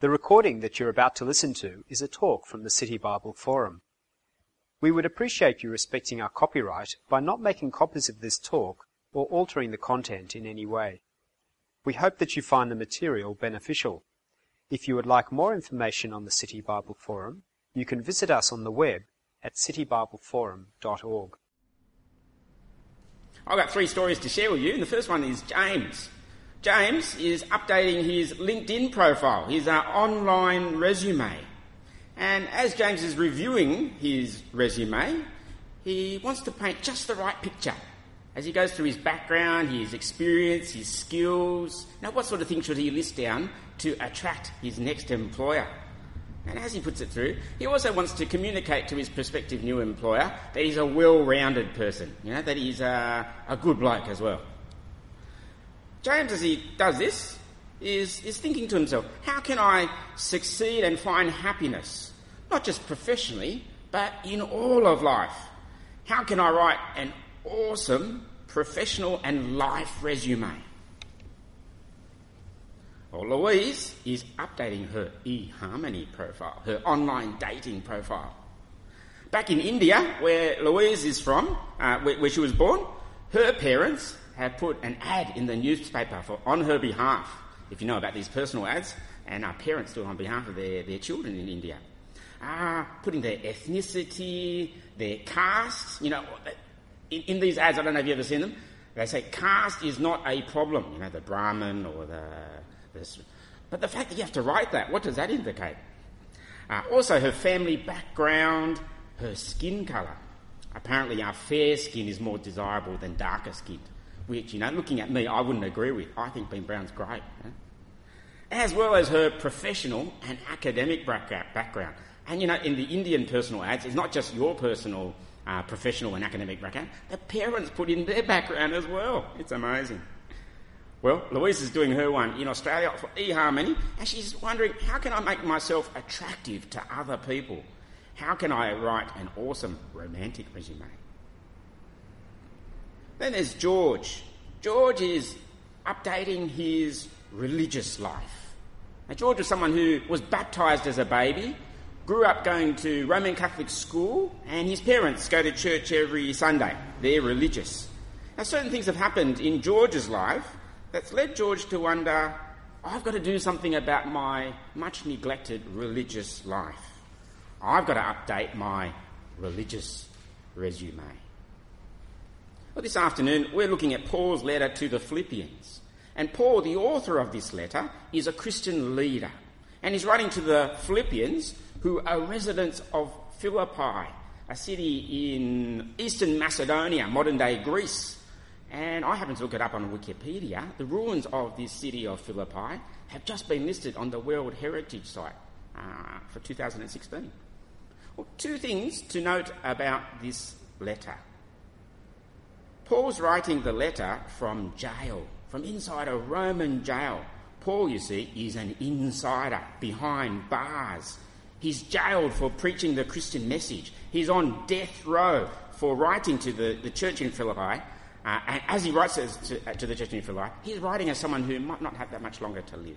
The recording that you're about to listen to is a talk from the City Bible Forum. We would appreciate you respecting our copyright by not making copies of this talk or altering the content in any way. We hope that you find the material beneficial. If you would like more information on the City Bible Forum, you can visit us on the web at citybibleforum.org. I've got three stories to share with you, and the first one is James. James is updating his LinkedIn profile, his online resume. And as James is reviewing his resume, he wants to paint just the right picture. As he goes through his background, his experience, his skills, now what sort of things should he list down to attract his next employer? And as he puts it through, he also wants to communicate to his prospective new employer that he's a well-rounded person, you know, that he's a good bloke as well. James, as he does this, is thinking to himself, how can I succeed and find happiness, not just professionally, but in all of life? How can I write an awesome professional and life resume? Well, Louise is updating her eHarmony profile, her online dating profile. Back in India, where Louise is from, where she was born, her parents have put an ad in the newspaper on her behalf. If you know about these personal ads, and our parents do it on behalf of their children in India. Putting their ethnicity, their caste, you know, in these ads, I don't know if you've ever seen them, they say caste is not a problem, you know, the Brahmin or this. But the fact that you have to write that, what does that indicate? Also, her family background, her skin colour. Apparently our fair skin is more desirable than darker skin, which, you know, looking at me, I wouldn't agree with. I think being brown's great. You know? As well as her professional and academic background. And, you know, in the Indian personal ads, it's not just your personal, professional and academic background. The parents put in their background as well. It's amazing. Well, Louise is doing her one in Australia for eHarmony, and she's wondering, how can I make myself attractive to other people? How can I write an awesome romantic resume? Then there's George. George is updating his religious life. Now, George was someone who was baptised as a baby, grew up going to Roman Catholic school, and his parents go to church every Sunday. They're religious. Now, certain things have happened in George's life that's led George to wonder, I've got to do something about my much-neglected religious life. I've got to update my religious resume. Well, this afternoon, we're looking at Paul's letter to the Philippians. And Paul, the author of this letter, is a Christian leader. And he's writing to the Philippians, who are residents of Philippi, a city in eastern Macedonia, modern-day Greece. And I happened to look it up on Wikipedia. The ruins of this city of Philippi have just been listed on the World Heritage Site for 2016. Well, two things to note about this letter. Paul's writing the letter from jail, from inside a Roman jail. Paul, you see, is an insider behind bars. He's jailed for preaching the Christian message. He's on death row for writing to the church in Philippi. And as he writes to the church in Philippi, he's writing as someone who might not have that much longer to live.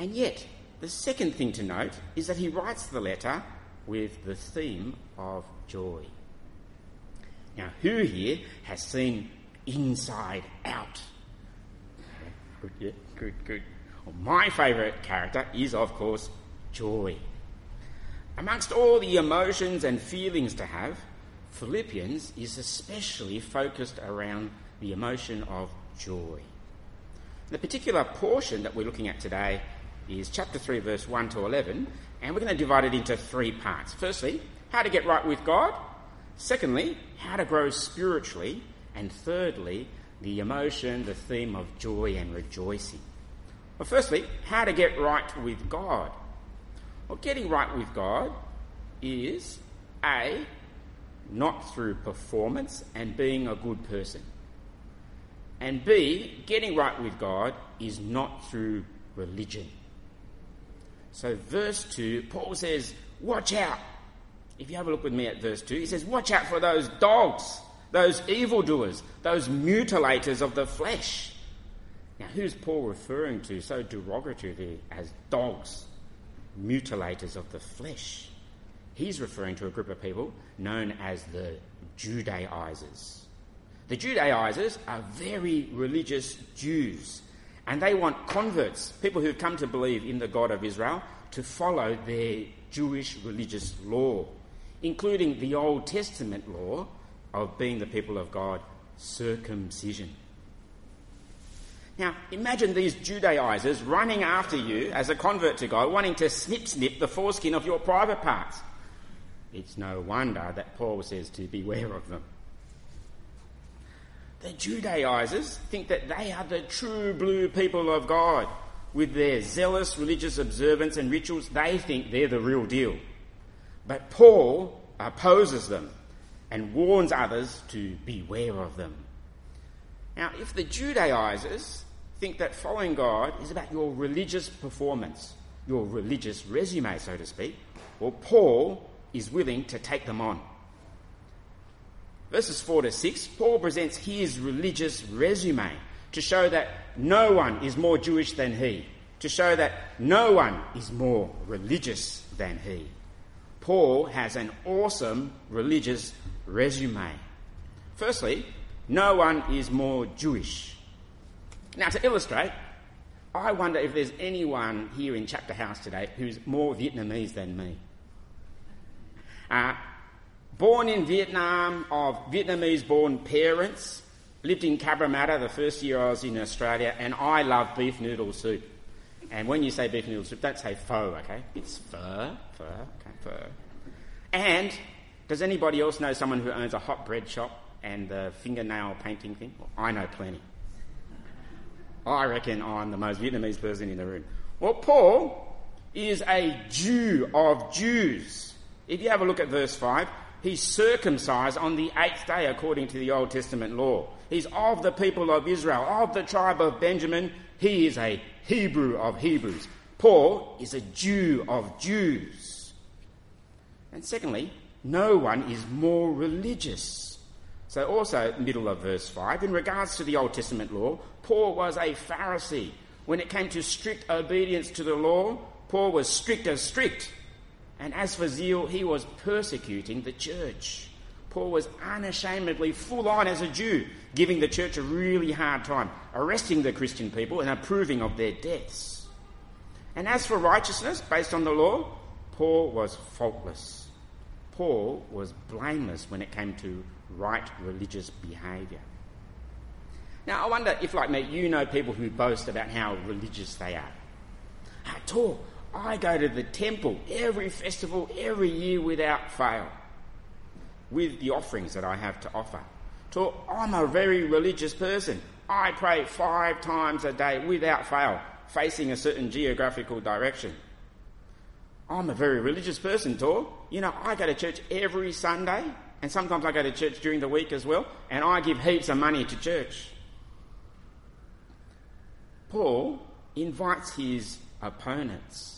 And yet, the second thing to note is that he writes the letter with the theme of joy. Now, who here has seen Inside Out? Yeah, good. Well, my favourite character is, of course, joy. Amongst all the emotions and feelings to have, Philippians is especially focused around the emotion of joy. The particular portion that we're looking at today is chapter 3, verse 1 to 11, and we're going to divide it into three parts. Firstly, how to get right with God. Secondly, how to grow spiritually. And thirdly, the emotion, the theme of joy and rejoicing. Well, firstly, how to get right with God. Well, getting right with God is A, not through performance and being a good person. And B, getting right with God is not through religion. So verse 2, Paul says, watch out. If you have a look with me at verse 2, he says, watch out for those dogs, those evildoers, those mutilators of the flesh. Now, who's Paul referring to so derogatively as dogs, mutilators of the flesh? He's referring to a group of people known as the Judaizers. The Judaizers are very religious Jews, and they want converts, people who've come to believe in the God of Israel, to follow their Jewish religious law, including the Old Testament law of being the people of God, circumcision. Now, imagine these Judaizers running after you as a convert to God, wanting to snip the foreskin of your private parts. It's no wonder that Paul says to beware of them. The Judaizers think that they are the true blue people of God. With their zealous religious observance and rituals, they think they're the real deal. But Paul opposes them and warns others to beware of them. Now, if the Judaizers think that following God is about your religious performance, your religious resume, so to speak, well, Paul is willing to take them on. Verses 4-6, Paul presents his religious resume to show that no one is more Jewish than he, to show that no one is more religious than he. Paul has an awesome religious resume. Firstly, no one is more Jewish. Now, to illustrate, I wonder if there's anyone here in Chapter House today who's more Vietnamese than me. Born in Vietnam, of Vietnamese-born parents, lived in Cabramatta the first year I was in Australia, and I love beef noodle soup. And when you say beef noodle soup, don't say pho, okay? It's pho. And does anybody else know someone who owns a hot bread shop and the fingernail painting thing? Well, I know plenty. I reckon I'm the most Vietnamese person in the room. Well, Paul is a Jew of Jews. If you have a look at verse 5, he's circumcised on the 8th day according to the Old Testament law. He's of the people of Israel, of the tribe of Benjamin. He is a Hebrew of Hebrews. Paul is a Jew of Jews. And secondly, no one is more religious. So also, middle of verse 5, in regards to the Old Testament law, Paul was a Pharisee. When it came to strict obedience to the law, Paul was strict as strict. And as for zeal, he was persecuting the church. Paul was unashamedly full on as a Jew, giving the church a really hard time, arresting the Christian people and approving of their deaths. And as for righteousness based on the law, Paul was faultless. Paul was blameless when it came to right religious behaviour. Now, I wonder if, like me, you know people who boast about how religious they are. At all. I go to the temple every festival, every year without fail, with the offerings that I have to offer. So I'm a very religious person. I pray 5 times a day without fail, facing a certain geographical direction. I'm a very religious person, Tor. You know, I go to church every Sunday, and sometimes I go to church during the week as well, and I give heaps of money to church. Paul invites his opponents.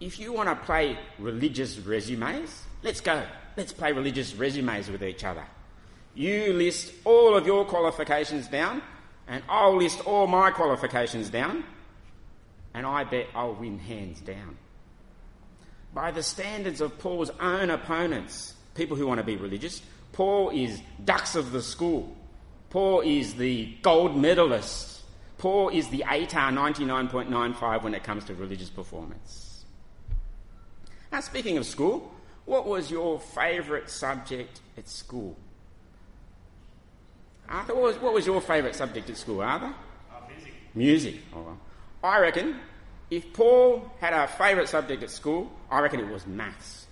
If you want to play religious resumes, let's go. Let's play religious resumes with each other. You list all of your qualifications down, and I'll list all my qualifications down, and I bet I'll win hands down. By the standards of Paul's own opponents, people who want to be religious, Paul is ducks of the school. Paul is the gold medalist. Paul is the ATAR 99.95 when it comes to religious performance. Now, speaking of school, what was your favourite subject at school? Arthur, what was your favourite subject at school, Arthur? Music. Music. Oh, well. I reckon if Paul had a favourite subject at school, I reckon it was maths.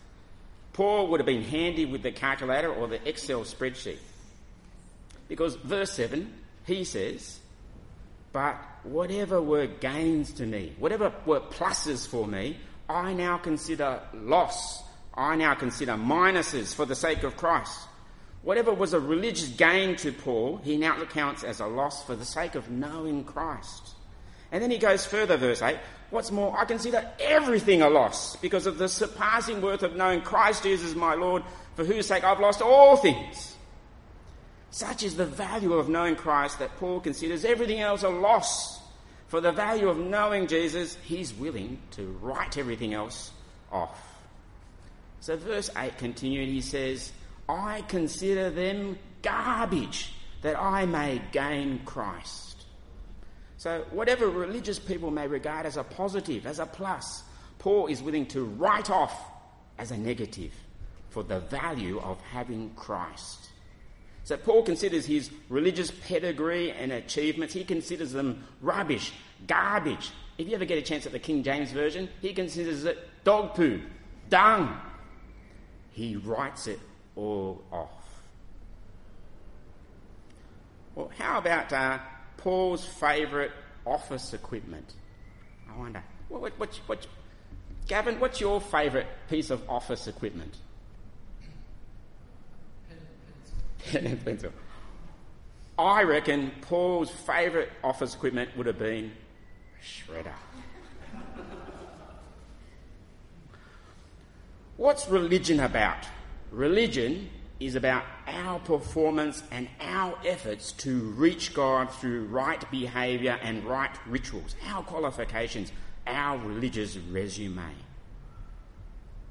Paul would have been handy with the calculator or the Excel spreadsheet. Because verse 7, he says, "But whatever were gains to me, whatever were pluses for me, I now consider loss. I now consider minuses for the sake of Christ." Whatever was a religious gain to Paul, he now counts as a loss for the sake of knowing Christ. And then he goes further, verse 8, "What's more, I consider everything a loss because of the surpassing worth of knowing Christ Jesus my Lord, for whose sake I've lost all things." Such is the value of knowing Christ that Paul considers everything else a loss. For the value of knowing Jesus, he's willing to write everything else off. So verse 8 continued, he says, I consider them garbage that I may gain Christ. So whatever religious people may regard as a positive, as a plus, Paul is willing to write off as a negative for the value of having Christ. So Paul considers his religious pedigree and achievements, he considers them rubbish, garbage. If you ever get a chance at the King James Version, he considers it dog poo, dung. He writes it all off. Well, how about Paul's favourite office equipment? I wonder, Gavin, what's your favourite piece of office equipment? Pen and pencil. I reckon Paul's favourite office equipment would have been shredder. What's religion about? Religion is about our performance and our efforts to reach God through right behaviour and right rituals, our qualifications, our religious resume.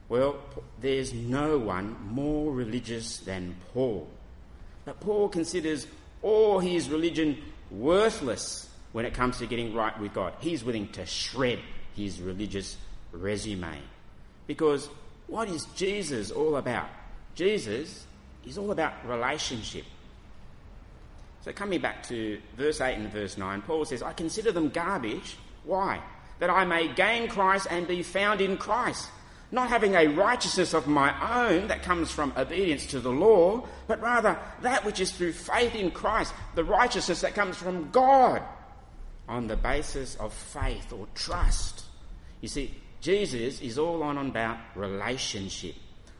Well, there's no one more religious than Paul. But Paul considers all his religion worthless when it comes to getting right with God. He's willing to shred his religious resume. Because what is Jesus all about? Jesus is all about relationship. So coming back to verse 8 and verse 9, Paul says, I consider them garbage. Why? That I may gain Christ and be found in Christ, not having a righteousness of my own that comes from obedience to the law, but rather that which is through faith in Christ, the righteousness that comes from God on the basis of faith or trust. You see, Jesus is all on about relationship.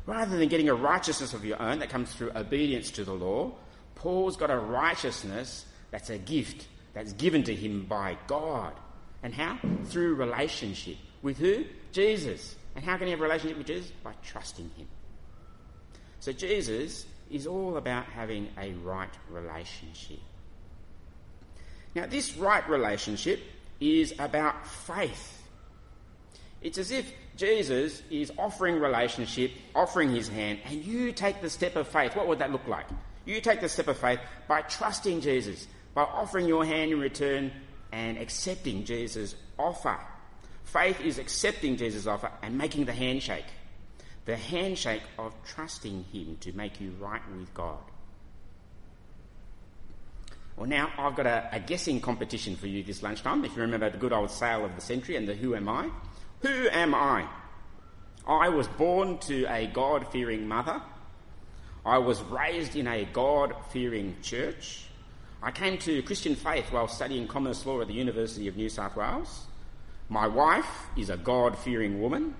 Rather than getting a righteousness of your own that comes through obedience to the law, Paul's got a righteousness that's a gift, that's given to him by God. And how? Through relationship. With who? Jesus. And how can he have a relationship with Jesus? By trusting him. So Jesus is all about having a right relationship. Now, this right relationship is about faith. It's as if Jesus is offering relationship, offering his hand, and you take the step of faith. What would that look like? You take the step of faith by trusting Jesus, by offering your hand in return and accepting Jesus' offer. Faith is accepting Jesus' offer and making the handshake of trusting him to make you right with God. Well, now I've got a guessing competition for you this lunchtime, if you remember the good old sale of the century and the who am I. Who am I? I was born to a God-fearing mother. I was raised in a God-fearing church. I came to Christian faith while studying commerce law at the University of New South Wales. My wife is a God-fearing woman.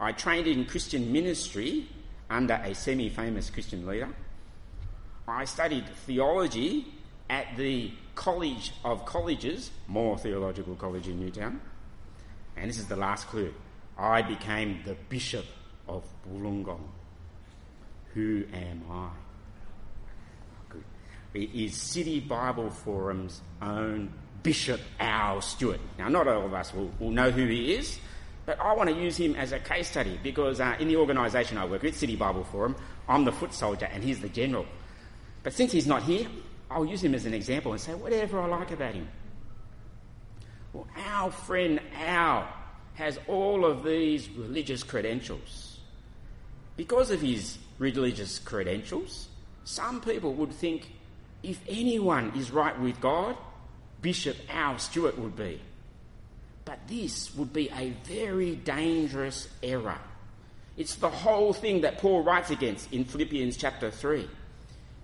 I trained in Christian ministry under a semi-famous Christian leader. I studied theology at the College of Colleges, Moore Theological College in Newtown. And this is the last clue. I became the Bishop of Wollongong. Who am I? Good. It is City Bible Forum's own Bishop Al Stewart. Now, not all of us will know who he is, but I want to use him as a case study because in the organisation I work with, City Bible Forum, I'm the foot soldier and he's the general. But since he's not here, I'll use him as an example and say whatever I like about him. Well, our friend Al has all of these religious credentials. Because of his religious credentials, some people would think if anyone is right with God, Bishop Al Stewart would be. But this would be a very dangerous error. It's the whole thing that Paul writes against in Philippians chapter 3.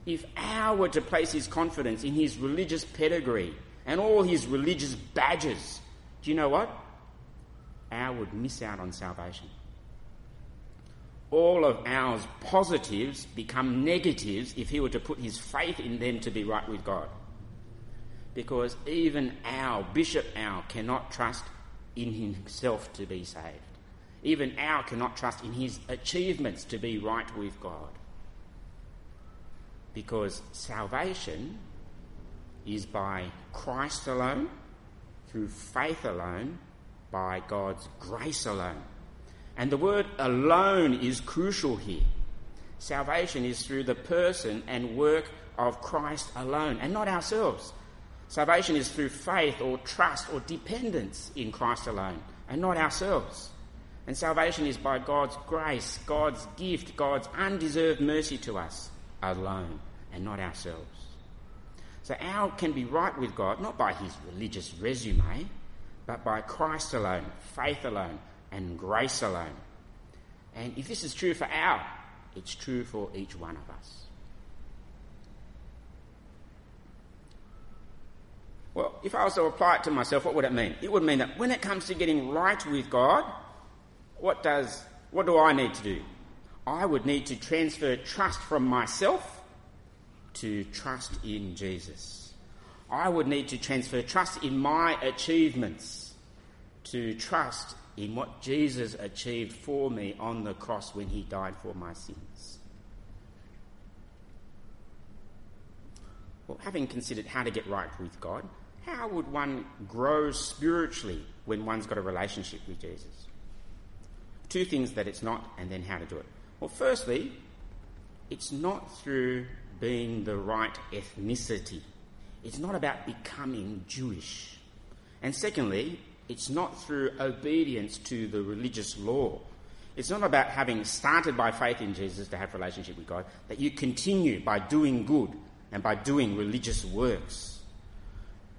If Al were to place his confidence in his religious pedigree and all his religious badges, do you know what? Al would miss out on salvation. All of Al's positives become negatives if he were to put his faith in them to be right with God. Because even Al, Bishop Al, cannot trust in himself to be saved. Even Al cannot trust in his achievements to be right with God. because salvation is by Christ alone, through faith alone, by God's grace alone. And the word alone is crucial here. Salvation is through the person and work of Christ alone, and not ourselves. Salvation is through faith or trust or dependence in Christ alone, and not ourselves. And salvation is by God's grace, God's gift, God's undeserved mercy to us alone, and not ourselves. So our can be right with God, not by his religious resume, but by Christ alone, faith alone, and grace alone. And if this is true for our, it's true for each one of us. Well, if I was to apply it to myself, what would it mean? It would mean that when it comes to getting right with God, what do I need to do? I would need to transfer trust from myself to trust in Jesus. I would need to transfer trust in my achievements to trust in what Jesus achieved for me on the cross when he died for my sins. Well, having considered how to get right with God, how would one grow spiritually when one's got a relationship with Jesus? Two things that it's not, and then how to do it. Well, firstly, it's not through being the right ethnicity. It's not about becoming Jewish. And secondly, it's not through obedience to the religious law. It's not about having started by faith in Jesus to have a relationship with God, that you continue by doing good and by doing religious works.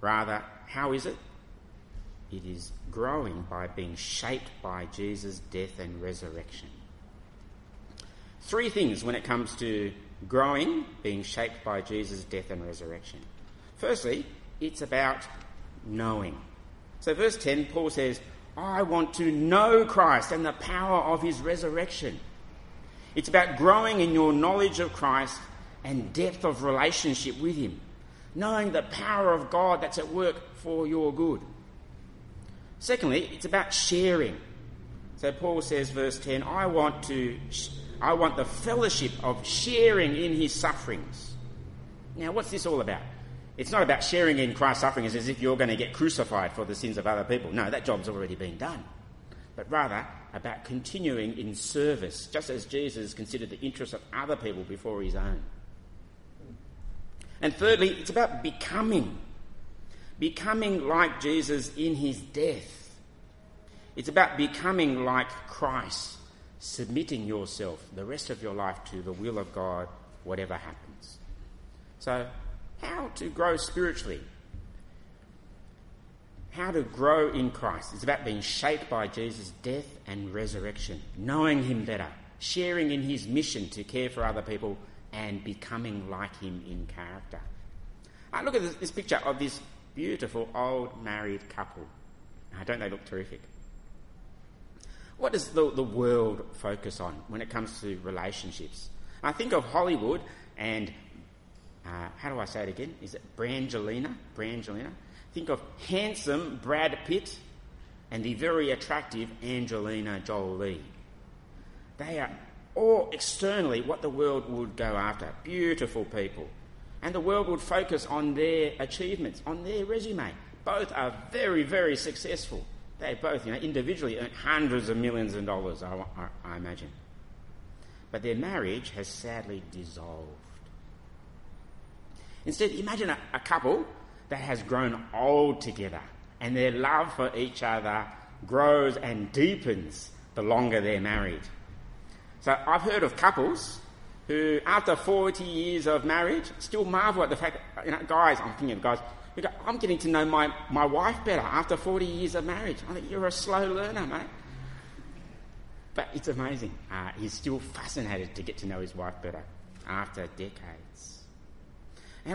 Rather, how is it? It is growing by being shaped by Jesus' death and resurrection. Three things when it comes to growing, being shaped by Jesus' death and resurrection. Firstly, it's about knowing. So verse 10, Paul says, I want to know Christ and the power of his resurrection. It's about growing in your knowledge of Christ and depth of relationship with him, knowing the power of God that's at work for your good. Secondly, it's about sharing. So Paul says, verse 10, I want the fellowship of sharing in his sufferings. Now, what's this all about? It's not about sharing in Christ's sufferings as if you're going to get crucified for the sins of other people. No, that job's already been done. But rather, about continuing in service, just as Jesus considered the interests of other people before his own. And thirdly, it's about becoming. Becoming like Jesus in his death. It's about becoming like Christ, submitting yourself, the rest of your life, to the will of God, whatever happens. So, how to grow spiritually? How to grow in Christ. It's about being shaped by Jesus' death and resurrection, knowing him better, sharing in his mission to care for other people, and becoming like him in character. Look at this picture of this beautiful old married couple. Now, don't they look terrific? What does the world focus on when it comes to relationships? I think of Hollywood and how do I say it again? Is it Brangelina? Brangelina. Think of handsome Brad Pitt and the very attractive Angelina Jolie. They are all externally what the world would go after. Beautiful people. And the world would focus on their achievements, on their resume. Both are very, very successful. They both, individually earn hundreds of millions of dollars, I imagine. But their marriage has sadly dissolved. Instead, imagine a couple that has grown old together, and their love for each other grows and deepens the longer they're married. So I've heard of couples who, after 40 years of marriage, still marvel at the fact that, I'm getting to know my wife better after 40 years of marriage. I think you're a slow learner, mate. But it's amazing. He's still fascinated to get to know his wife better after decades. And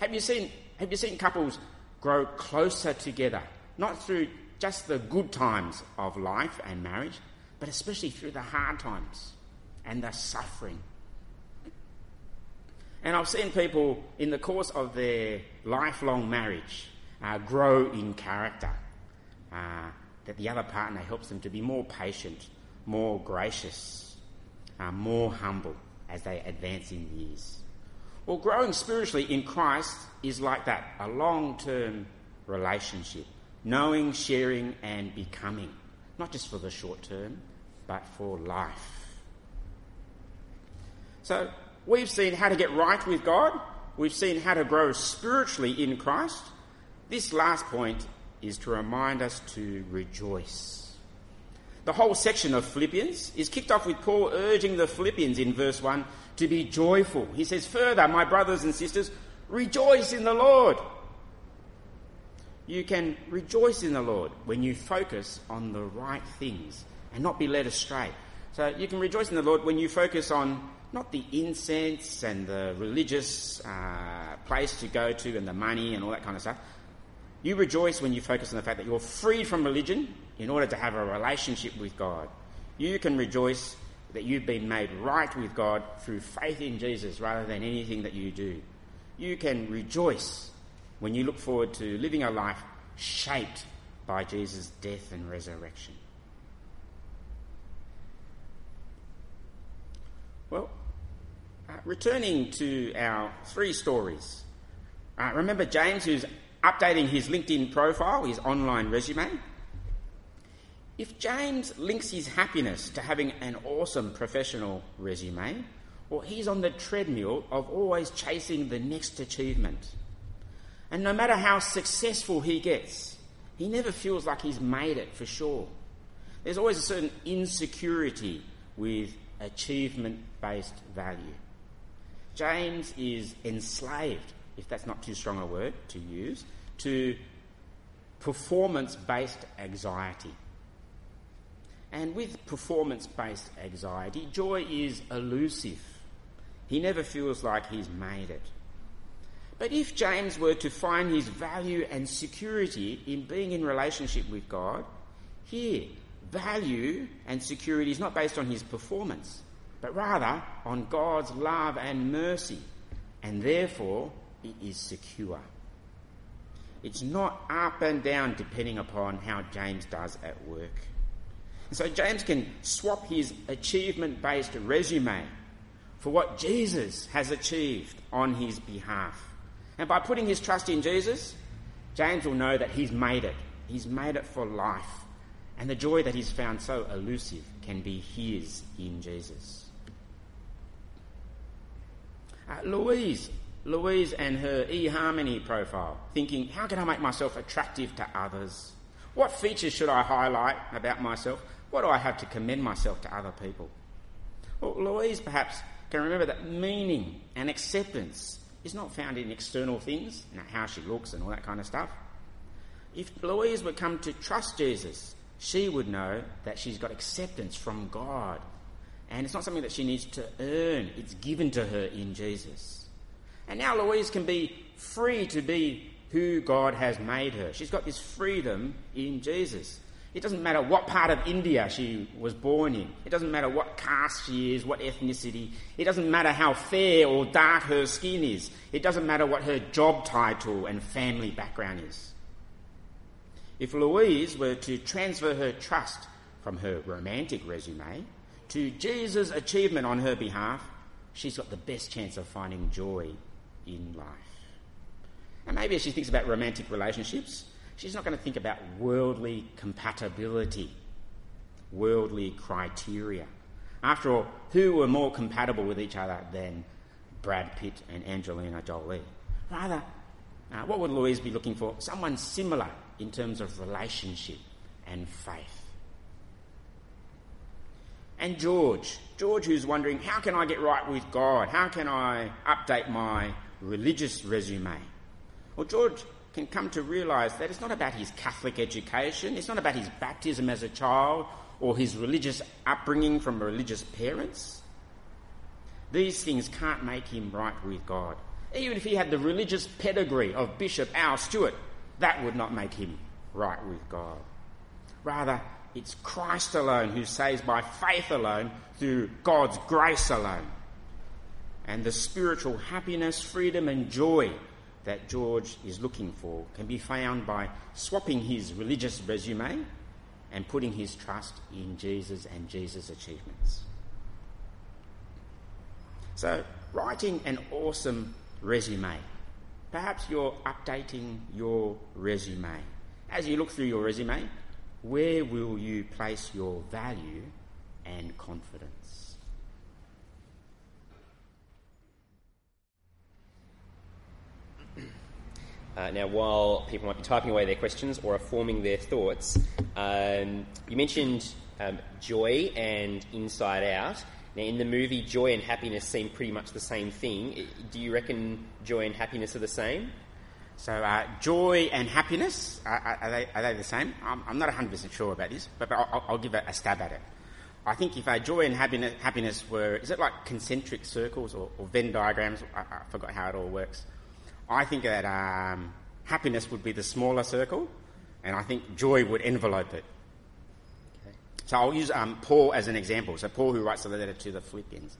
have you seen couples grow closer together, not through just the good times of life and marriage, but especially through the hard times and the suffering. And I've seen people, in the course of their lifelong marriage, grow in character, that the other partner helps them to be more patient, more gracious, more humble as they advance in years. Well, growing spiritually in Christ is like that, a long-term relationship, knowing, sharing and becoming, not just for the short term, but for life. So we've seen how to get right with God. We've seen how to grow spiritually in Christ. This last point is to remind us to rejoice. The whole section of Philippians is kicked off with Paul urging the Philippians in verse 1 to be joyful. He says, further, my brothers and sisters, rejoice in the Lord. You can rejoice in the Lord when you focus on the right things and not be led astray. So you can rejoice in the Lord when you focus on not the incense and the religious place to go to and the money and all that kind of stuff. You rejoice when you focus on the fact that you're freed from religion in order to have a relationship with God. You can rejoice that you've been made right with God through faith in Jesus rather than anything that you do. You can rejoice when you look forward to living a life shaped by Jesus' death and resurrection. Well, returning to our three stories. Remember James, who's updating his LinkedIn profile, his online resume? If James links his happiness to having an awesome professional resume, well, he's on the treadmill of always chasing the next achievement. And no matter how successful he gets, he never feels like he's made it for sure. There's always a certain insecurity with achievement-based value. James is enslaved, if that's not too strong a word to use, to performance-based anxiety. And with performance-based anxiety, joy is elusive. He never feels like he's made it. But if James were to find his value and security in being in relationship with God, here, value and security is not based on his performance, but rather on God's love and mercy, and therefore it is secure. It's not up and down depending upon how James does at work. And so James can swap his achievement-based resume for what Jesus has achieved on his behalf. And by putting his trust in Jesus, James will know that he's made it. He's made it for life. And the joy that he's found so elusive can be his in Jesus. Louise and her eHarmony profile, thinking, how can I make myself attractive to others? What features should I highlight about myself? What do I have to commend myself to other people? Well, Louise perhaps can remember that meaning and acceptance is not found in external things, you know, how she looks and all that kind of stuff. If Louise would come to trust Jesus, she would know that she's got acceptance from God. And it's not something that she needs to earn. It's given to her in Jesus. And now Louise can be free to be who God has made her. She's got this freedom in Jesus. It doesn't matter what part of India she was born in. It doesn't matter what caste she is, what ethnicity. It doesn't matter how fair or dark her skin is. It doesn't matter what her job title and family background is. If Louise were to transfer her trust from her romantic resume to Jesus' achievement on her behalf, she's got the best chance of finding joy in life. And maybe as she thinks about romantic relationships, she's not going to think about worldly compatibility, worldly criteria. After all, who were more compatible with each other than Brad Pitt and Angelina Jolie? Rather, what would Louise be looking for? Someone similar in terms of relationship and faith. And George who's wondering, how can I get right with God? How can I update my religious resume? Well, George can come to realise that it's not about his Catholic education, it's not about his baptism as a child or his religious upbringing from religious parents. These things can't make him right with God. Even if he had the religious pedigree of Bishop Al Stewart, that would not make him right with God. Rather, it's Christ alone who saves by faith alone, through God's grace alone. And the spiritual happiness, freedom and joy that George is looking for can be found by swapping his religious resume and putting his trust in Jesus and Jesus' achievements. So writing an awesome resume. Perhaps you're updating your resume. As you look through your resume, where will you place your value and confidence? Now, while people might be typing away their questions or are forming their thoughts, you mentioned joy and inside out. Now, in the movie, joy and happiness seem pretty much the same thing. Do you reckon joy and happiness are the same? So, joy and happiness, are they the same? I'm not 100% sure about this, but I'll give a stab at it. I think if joy and happiness were, is it like concentric circles or Venn diagrams? I forgot how it all works. I think that happiness would be the smaller circle, and I think joy would envelope it. Okay. So I'll use Paul as an example. So Paul, who writes the letter to the Philippians,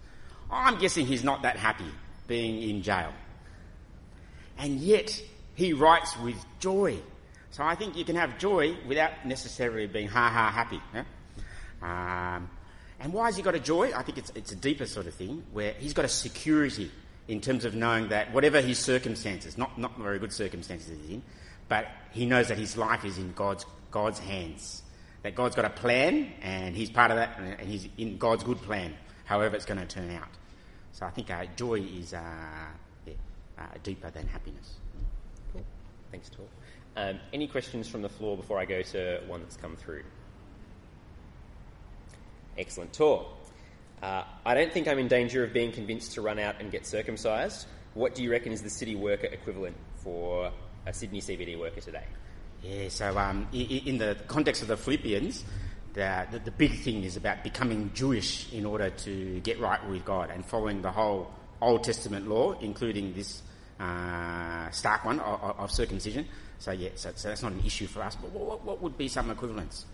I'm guessing he's not that happy being in jail. And yet, he writes with joy. So I think you can have joy without necessarily being ha-ha happy. Yeah? And why has he got a joy? I think it's a deeper sort of thing, where he's got a security in terms of knowing that whatever his circumstances, not very good circumstances he's in, but he knows that his life is in God's hands, that God's got a plan and he's part of that and he's in God's good plan, however it's going to turn out. So I think joy is deeper than happiness. Cool. Thanks, Tor. Any questions from the floor before I go to one that's come through? Excellent. Tor, I don't think I'm in danger of being convinced to run out and get circumcised. What do you reckon is the city worker equivalent for a Sydney CBD worker today? Yeah, so in the context of the Philippians, the big thing is about becoming Jewish in order to get right with God and following the whole Old Testament law, including this stark one of circumcision. So, yeah, so that's not an issue for us. But what would be some equivalence?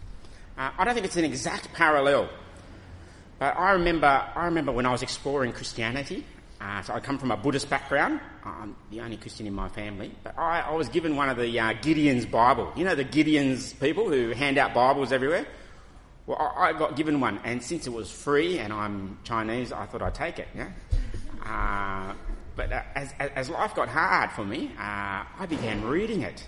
I don't think it's an exact parallel. But I remember when I was exploring Christianity, so I come from a Buddhist background. I'm the only Christian in my family. But I was given one of the Gideon's Bible. You know, the Gideon's people who hand out Bibles everywhere? Well, I got given one, and since it was free and I'm Chinese, I thought I'd take it. Yeah? But as life got hard for me, I began reading it.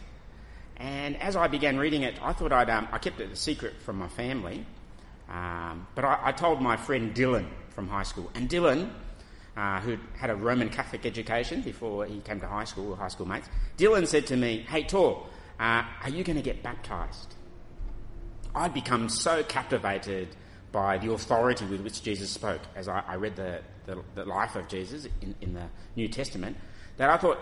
And as I began reading it, I thought I kept it a secret from my family. But I told my friend Dylan from high school. And Dylan, who had a Roman Catholic education before he came to high school mates, Dylan said to me, "Hey, Tor, are you going to get baptised?" I'd become so captivated by the authority with which Jesus spoke as I read the life of Jesus in the New Testament that I thought,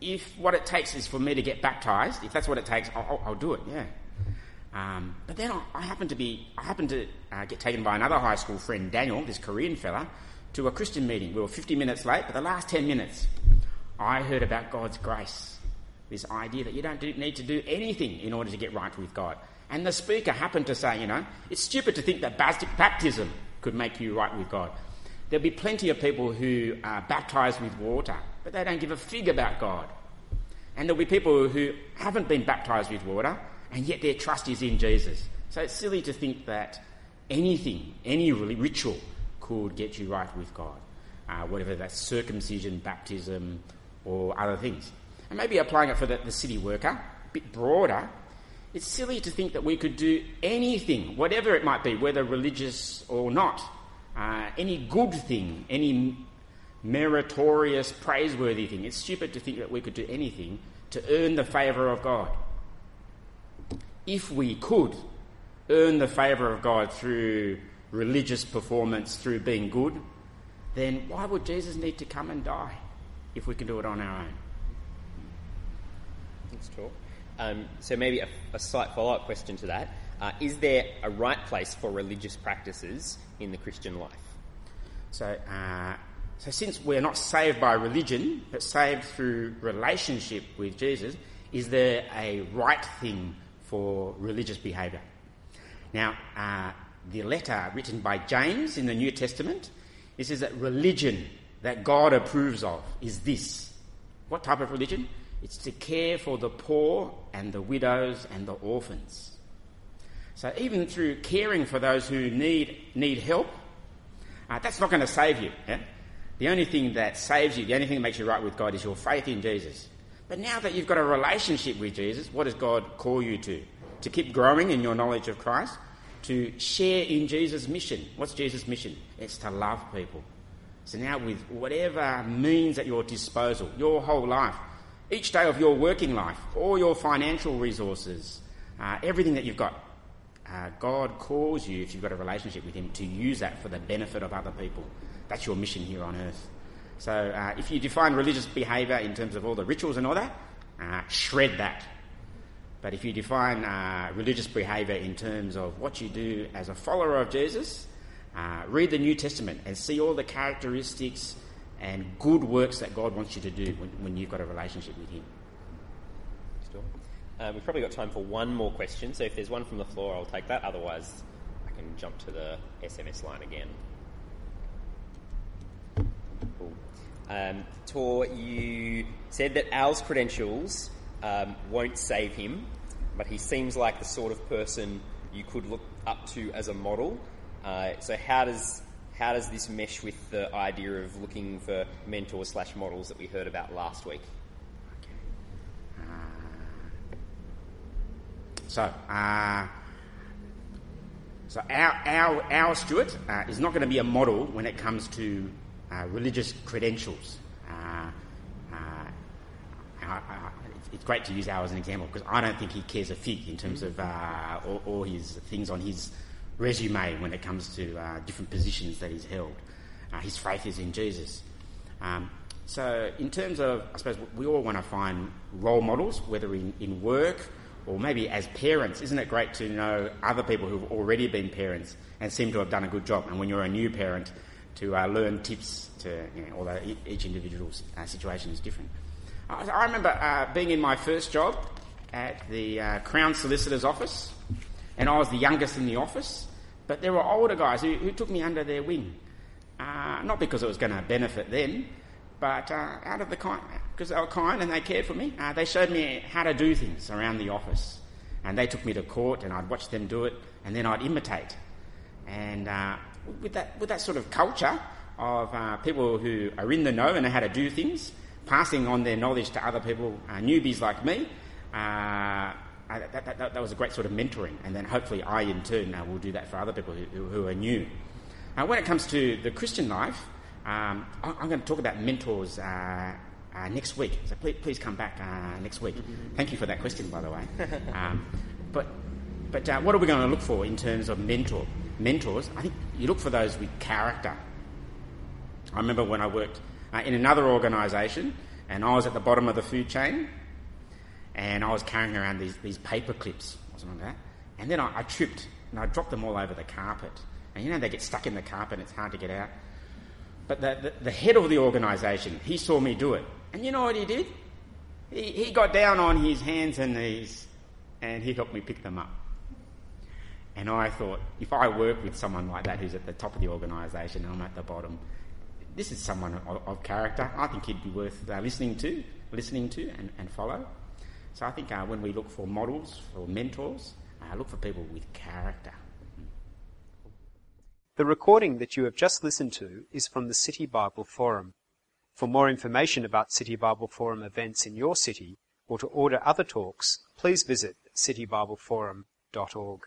if what it takes is for me to get baptised, if that's what it takes, I'll do it, yeah. But then I happened to get taken by another high school friend, Daniel, this Korean fella, to a Christian meeting. We were 50 minutes late, but the last 10 minutes, I heard about God's grace, this idea that you don't need to do anything in order to get right with God. And the speaker happened to say, you know, it's stupid to think that baptism could make you right with God. There'll be plenty of people who are baptised with water, but they don't give a fig about God. And there'll be people who haven't been baptised with water, and yet their trust is in Jesus. So it's silly to think that anything, any ritual could get you right with God, whatever that's circumcision, baptism, or other things. And maybe applying it for the city worker, a bit broader, it's silly to think that we could do anything, whatever it might be, whether religious or not, any good thing, any meritorious, praiseworthy thing. It's stupid to think that we could do anything to earn the favour of God. If we could earn the favour of God through religious performance, through being good, then why would Jesus need to come and die if we can do it on our own? Thanks, Tor. So maybe a slight follow-up question to that. Is there a right place for religious practices in the Christian life? So since we're not saved by religion, but saved through relationship with Jesus, is there a right thing for religious behaviour? Now, the letter written by James in the New Testament, it says that religion that God approves of is this. What type of religion? It's to care for the poor and the widows and the orphans. So even through caring for those who need help, that's not going to save you. Yeah? The only thing that saves you, the only thing that makes you right with God is your faith in Jesus. But now that you've got a relationship with Jesus, what does God call you to? To keep growing in your knowledge of Christ? To share in Jesus' mission. What's Jesus' mission? It's to love people. So now with whatever means at your disposal, your whole life, each day of your working life, all your financial resources, everything that you've got, God calls you, if you've got a relationship with him, to use that for the benefit of other people. That's your mission here on earth. So if you define religious behaviour in terms of all the rituals and all that, shred that. But if you define religious behaviour in terms of what you do as a follower of Jesus, read the New Testament and see all the characteristics and good works that God wants you to do when you've got a relationship with him. We've probably got time for one more question, so if there's one from the floor, I'll take that. Otherwise, I can jump to the SMS line again. Cool. Tor, you said that Al's credentials won't save him, but he seems like the sort of person you could look up to as a model. So how does this mesh with the idea of looking for mentors/models that we heard about last week? So Al Stewart is not going to be a model when it comes to religious credentials. It's great to use Al as an example because I don't think he cares a fig in terms of all his things on his resume when it comes to different positions that he's held. His faith is in Jesus. So in terms of, I suppose, we all want to find role models, whether in work or maybe as parents. Isn't it great to know other people who've already been parents and seem to have done a good job? And when you're a new parent, to learn tips, although each individual situation is different. I remember being in my first job at the Crown Solicitor's Office, and I was the youngest in the office, but there were older guys who took me under their wing. Not because it was going to benefit them, but because they were kind and they cared for me. They showed me how to do things around the office, and they took me to court, and I'd watch them do it, and then I'd imitate. And with that sort of culture of people who are in the know and know how to do things, passing on their knowledge to other people, newbies like me, that was a great sort of mentoring. And then hopefully I, in turn, will do that for other people who are new. When it comes to the Christian life, I'm going to talk about mentors next week. So please come back next week. Thank you for that question, by the way. But what are we going to look for in terms of mentors? I think you look for those with character. I remember when I worked in another organisation, and I was at the bottom of the food chain, and I was carrying around these paper clips or something like that, and then I tripped and I dropped them all over the carpet. And they get stuck in the carpet, it's hard to get out. But the head of the organisation, he saw me do it, and you know what he did? He got down on his hands and knees, and he helped me pick them up. And I thought, if I work with someone like that who's at the top of the organisation and I'm at the bottom, this is someone of character. I think he'd be worth listening to and follow. So I think when we look for models, for mentors, look for people with character. The recording that you have just listened to is from the City Bible Forum. For more information about City Bible Forum events in your city or to order other talks, please visit citybibleforum.org.